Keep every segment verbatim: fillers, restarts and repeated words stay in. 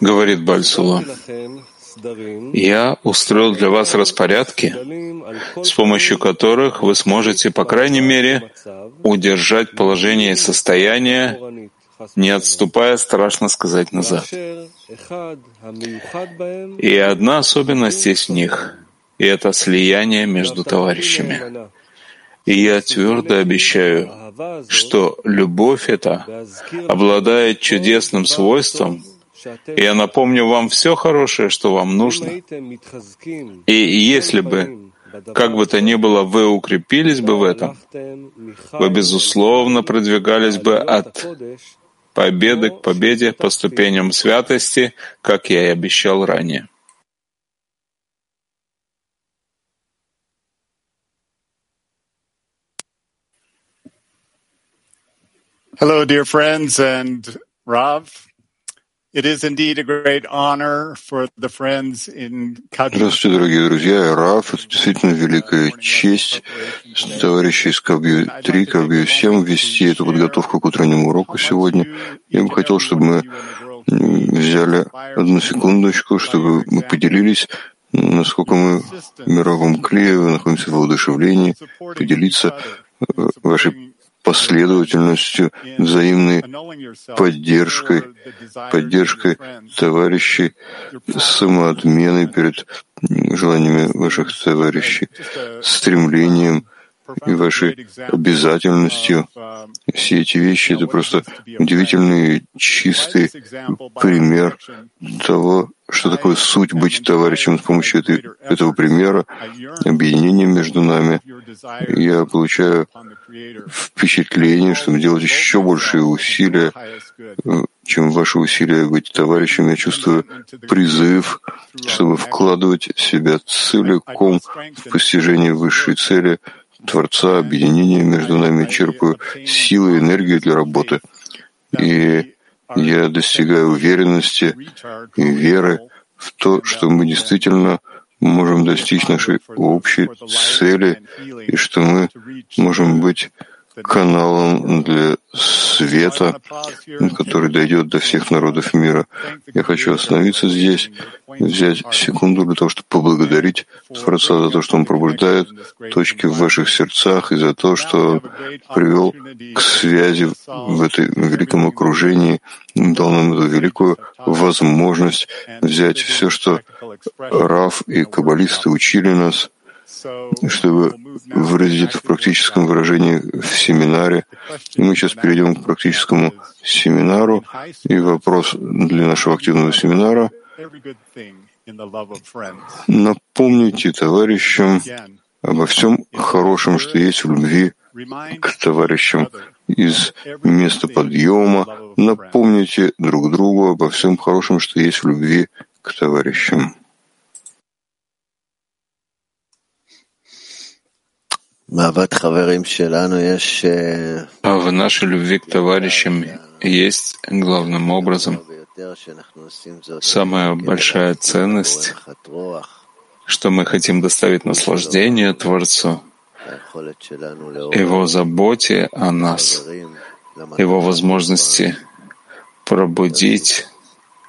Говорит Бальсула, я устроил для вас распорядки, с помощью которых вы сможете, по крайней мере, удержать положение и состояние, не отступая, страшно сказать, назад. И одна особенность есть в них, и это слияние между товарищами. И я твердо обещаю, что любовь эта обладает чудесным свойством, и я напомню вам все хорошее, что вам нужно. И если бы, как бы то ни было, вы укрепились бы в этом, вы, безусловно, продвигались бы от победы к победе по ступеням святости, как я и обещал ранее. Hello, dear friends and Rav. It is indeed a great honor for the friends in Katowice. Здравствуйте, дорогие друзья, и Рав, это действительно великая честь товарищей из Кабью-три, Кабью-семь вести эту подготовку к утреннему уроку сегодня. Я бы хотел, чтобы мы взяли одну секундочку, чтобы мы поделились, насколько мы в мировом клее находимся в воодушевлении, поделиться вашей последовательностью, взаимной поддержкой, поддержкой товарищей, самоотменой перед желаниями ваших товарищей, стремлением и вашей обязательностью. Все эти вещи — это просто удивительный, чистый пример того, что такое суть быть товарищем. С помощью этой, этого примера, объединения между нами, я получаю впечатление, чтобы делать еще большие усилия, чем ваши усилия быть товарищем. Я чувствую призыв, чтобы вкладывать себя целиком в постижение высшей цели Творца, объединения между нами, черпаю силы и энергию для работы. И я достигаю уверенности и веры в то, что мы действительно можем достичь нашей общей цели и что мы можем быть каналом для света, который дойдет до всех народов мира. Я хочу остановиться здесь, взять секунду для того, чтобы поблагодарить Творца за то, что он пробуждает точки в ваших сердцах и за то, что привел к связи в этом великом окружении, дал нам эту великую возможность взять все, что Рав и каббалисты учили нас, чтобы выразить это в практическом выражении в семинаре. И мы сейчас перейдем к практическому семинару. И вопрос для нашего активного семинара. Напомните товарищам обо всем хорошем, что есть в любви к товарищам из места подъема. Напомните друг другу обо всем хорошем, что есть в любви к товарищам. А в нашей любви к товарищам есть, главным образом, самая большая ценность, что мы хотим доставить наслаждение Творцу, Его заботе о нас, Его возможности пробудить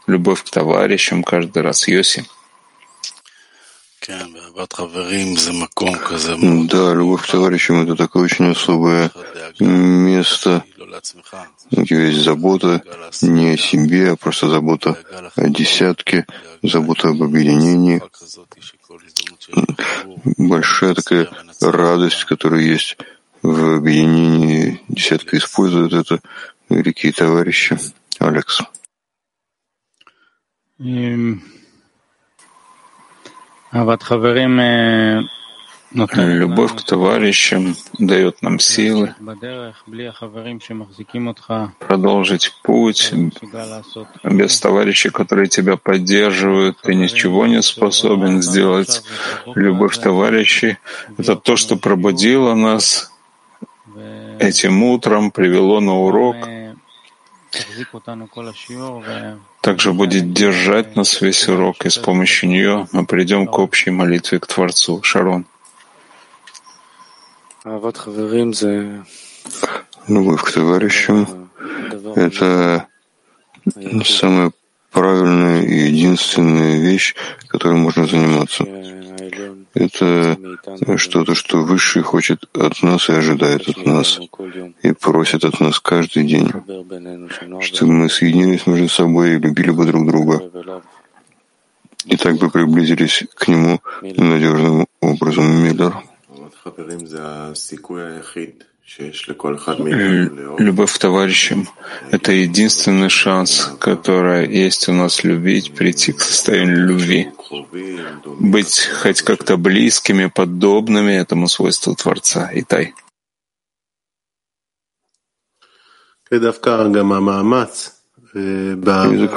любовь к товарищам каждый раз. Йоси. Да, любовь к товарищам — это такое очень особое место, где есть забота не о себе, а просто забота о десятке, забота об объединении. Большая такая радость, которая есть в объединении. Десятка использует это. Великие товарищи. Алекс. Любовь к товарищам дает нам силы продолжить путь. Без товарищей, которые тебя поддерживают, ты ничего не способен сделать. Любовь товарищей — это то, что пробудило нас этим утром, привело на урок. Также будет держать нас весь урок, и с помощью нее мы придем к общей молитве к Творцу. Шарон. Любовь к товарищам — это самая правильная и единственная вещь, которой можно заниматься. Это что-то, что Высший хочет от нас и ожидает от нас, и просит от нас каждый день, чтобы мы соединились между собой и любили бы друг друга, и так бы приблизились к нему надежным образом. Миллер. Любовь к товарищам — это единственный шанс, который есть у нас любить, прийти к состоянию любви. Быть хоть как-то близкими, подобными этому свойству Творца. Итай. И как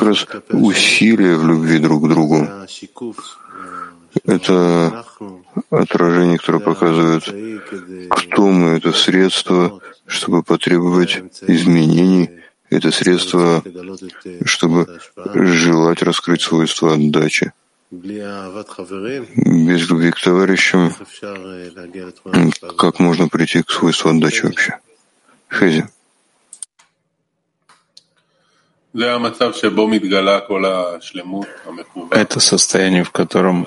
раз усилие в любви друг к другу. Это отражение, которое показывает, кто мы, это средство, чтобы потребовать изменений, это средство, чтобы желать раскрыть свойства отдачи. Без любви к товарищам, как можно прийти к свойству отдачи вообще? Хези. Это состояние, в котором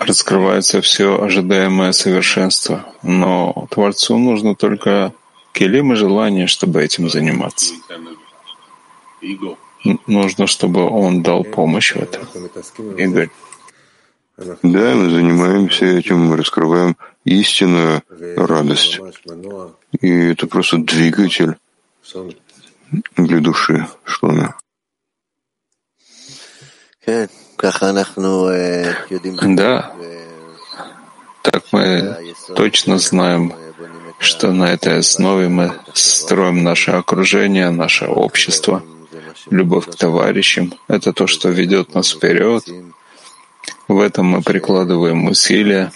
раскрывается все ожидаемое совершенство. Но Творцу нужно только келим и желание, чтобы этим заниматься. Нужно, чтобы он дал помощь в этом. Игорь. Да, мы занимаемся этим, мы раскрываем истинную радость. И это просто двигатель для души, что она. Да, так мы точно знаем, что на этой основе мы строим наше окружение, наше общество. Любовь к товарищам — это то, что ведет нас вперед. В этом мы прикладываем усилия,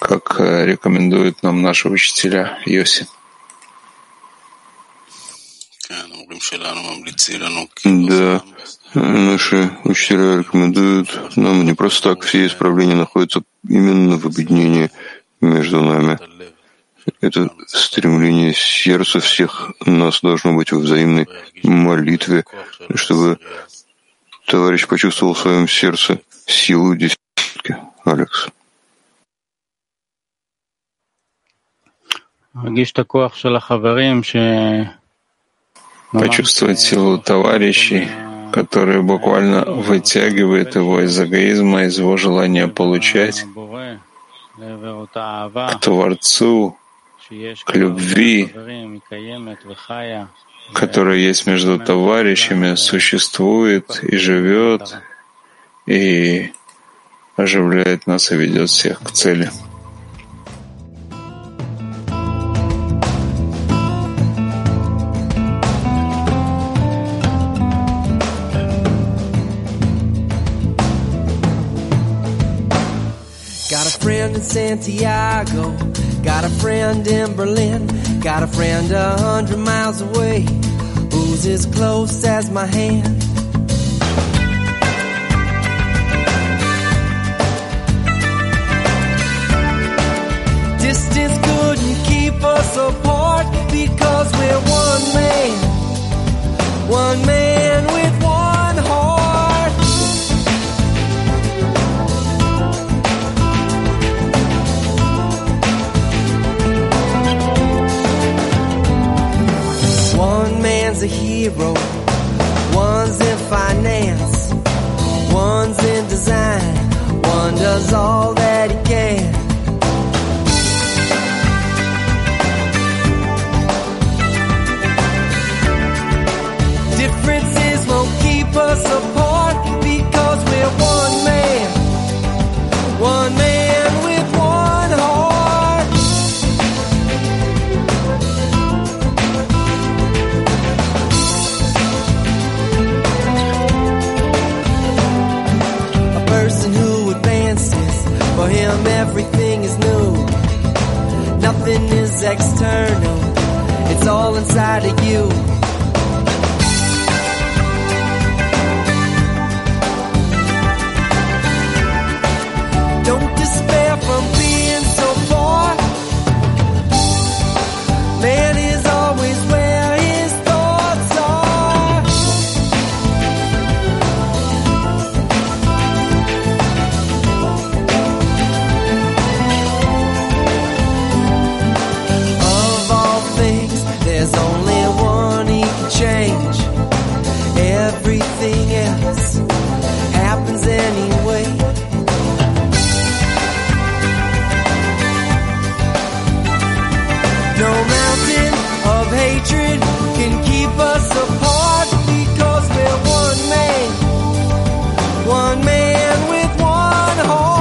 как рекомендуют нам наши учителя. Йоси. Да, наши учителя рекомендуют нам не просто так. Все исправления находятся именно в объединении между нами. Это стремление сердца всех нас должно быть во взаимной молитве, чтобы товарищ почувствовал в своем сердце силу десятки. Алекс. Почувствовать силу товарищей, которая буквально вытягивает его из эгоизма, из его желания получать к Творцу, к любви, которая есть между товарищами, существует и живет, и оживляет нас и ведет всех к цели. In Santiago, got a friend in Berlin, got a friend a hundred miles away, who's as close as my hand. Distance couldn't keep us apart because we're one man, one man person who advances. For him everything is new. Nothing is external. It's all inside of you. Don't despair from being so far. Man is always where his thoughts are. Of all things, there's only one he can change. Everything else happens anyway. No mountain of hatred can keep us apart because we're one man, one man with one heart.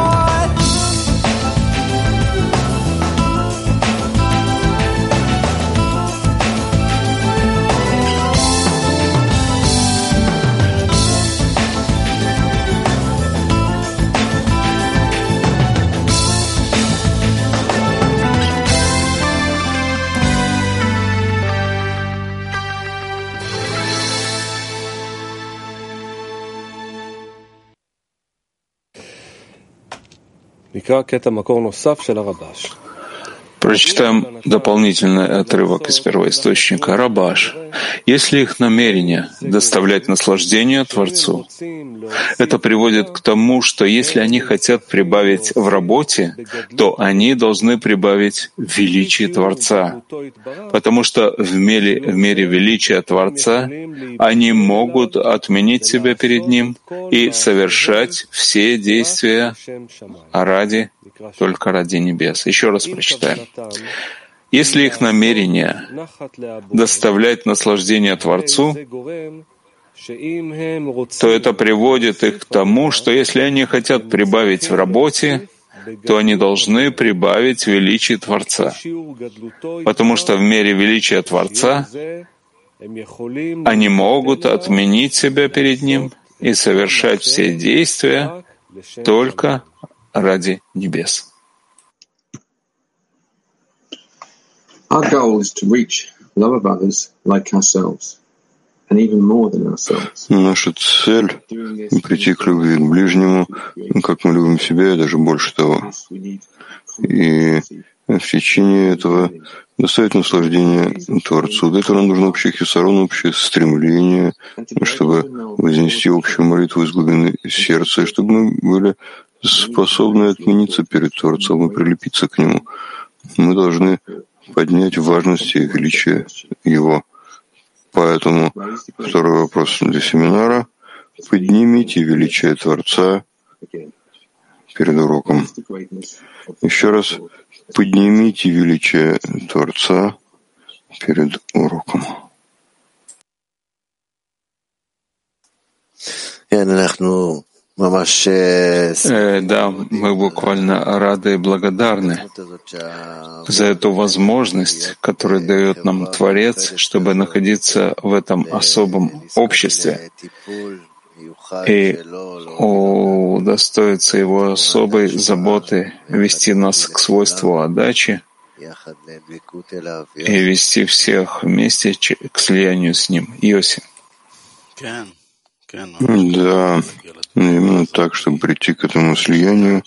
Прочитаем дополнительный отрывок из первоисточника. Рабаш. Если их намерение доставлять наслаждение Творцу, это приводит к тому, что если они хотят прибавить в работе, то они должны прибавить в величии Творца, потому что в мере, в мере величия Творца они могут отменить себя перед Ним и совершать все действия ради, только ради небес. Еще раз прочитаем. Если их намерение доставлять наслаждение Творцу, то это приводит их к тому, что если они хотят прибавить в работе, то они должны прибавить величие Творца, потому что в мере величия Творца они могут отменить себя перед Ним и совершать все действия только ради небес. Our goal is to reach love of others like ourselves, and even more than ourselves. Наша цель — прийти к любви к ближнему, как мы любим себя, и даже больше того. И в течение этого доставить наслаждение Творцу. Для этого нам нужно общий хисарон, общее стремление, чтобы вознести общую молитву из глубины сердца, и чтобы мы были способны отмениться перед Творцом и прилепиться к Нему. Мы должны поднять важность и величие его. Поэтому второй вопрос для семинара. Поднимите величие Творца перед уроком. Еще раз. Поднимите величие Творца перед уроком. Да, мы буквально рады и благодарны за эту возможность, которую дает нам Творец, чтобы находиться в этом особом обществе и удостоиться его особой заботы, вести нас к свойству отдачи и вести всех вместе к слиянию с ним. Йоси. Да, именно так, чтобы прийти к этому слиянию.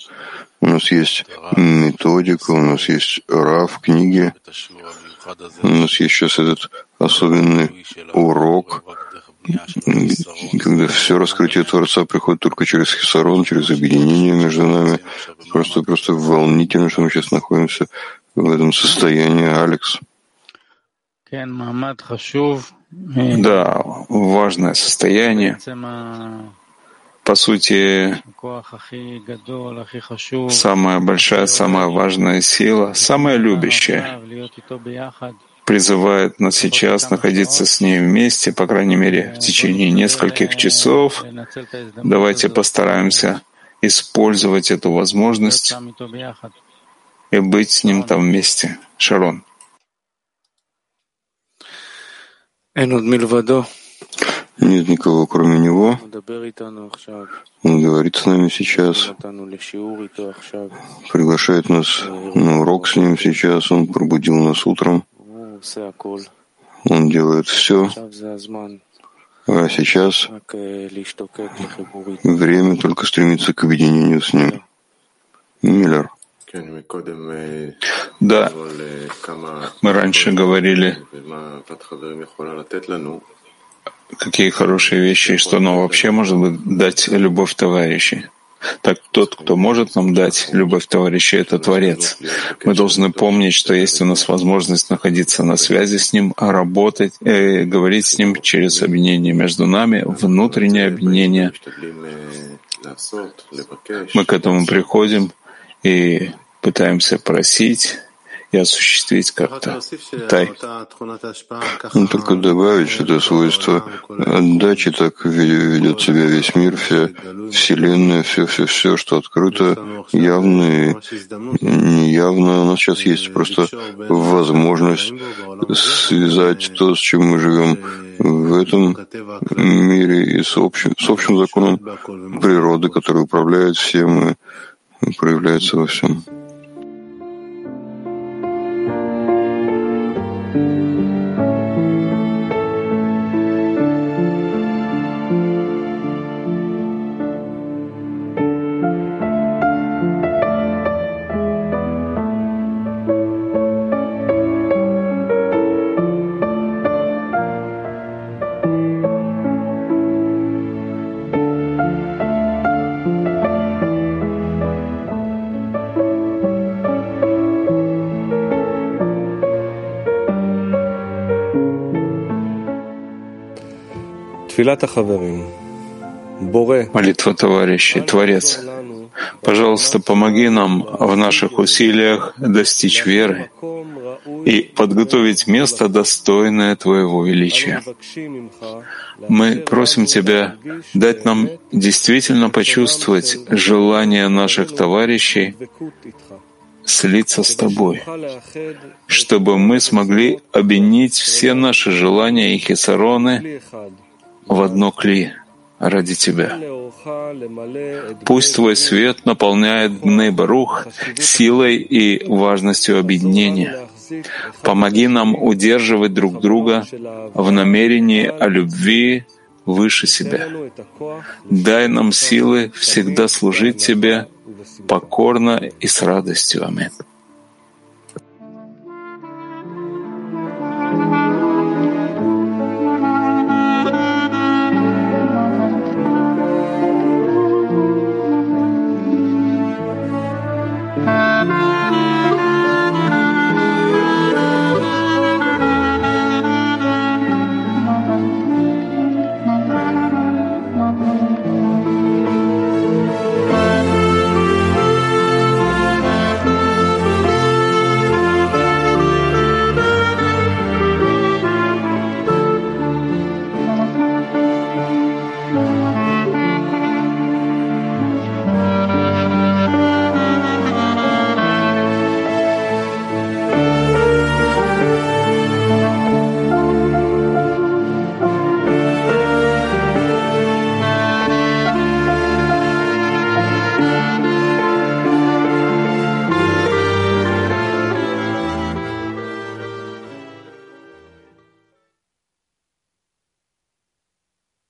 У нас есть методика, у нас есть рав, книги, у нас есть сейчас этот особенный урок, когда все раскрытие Творца приходит только через хисарон, через объединение между нами. Просто, просто волнительно, что мы сейчас находимся в этом состоянии. Алекс. Да, важное состояние. По сути, самая большая, самая важная сила, самая любящая, призывает нас сейчас находиться с ней вместе, по крайней мере, в течение нескольких часов. Давайте постараемся использовать эту возможность и быть с ним там вместе. Шарон. Нет никого, кроме Него. Он говорит с нами сейчас, приглашает нас на урок с Ним сейчас. Он пробудил нас утром. Он делает все. А сейчас время только стремится к объединению с Ним. Миллер. Да, мы раньше говорили, какие хорошие вещи, и что нам вообще может дать любовь товарищей. Так тот, кто может нам дать любовь товарищей, это Творец. Мы должны помнить, что есть у нас возможность находиться на связи с Ним, работать, э, говорить с Ним через объединение между нами, внутреннее объединение. Мы к этому приходим и пытаемся просить и осуществить как-то. Тай. Ну, только добавить, что это свойство отдачи, так ведет себя весь мир, вся Вселенная, все-все-все, что открыто, явно и неявно. У нас сейчас есть просто возможность связать то, с чем мы живем в этом мире, и с общим, с общим законом природы, который управляет всем и проявляется во всем. Молитва товарищей, Творец, пожалуйста, помоги нам в наших усилиях достичь веры и подготовить место, достойное Твоего величия. Мы просим Тебя дать нам действительно почувствовать желание наших товарищей слиться с Тобой, чтобы мы смогли объединить все наши желания и хисароны в одно кли ради Тебя. Пусть Твой свет наполняет Бней Барух силой и важностью объединения. Помоги нам удерживать друг друга в намерении о любви выше себя. Дай нам силы всегда служить Тебе покорно и с радостью. Аминь.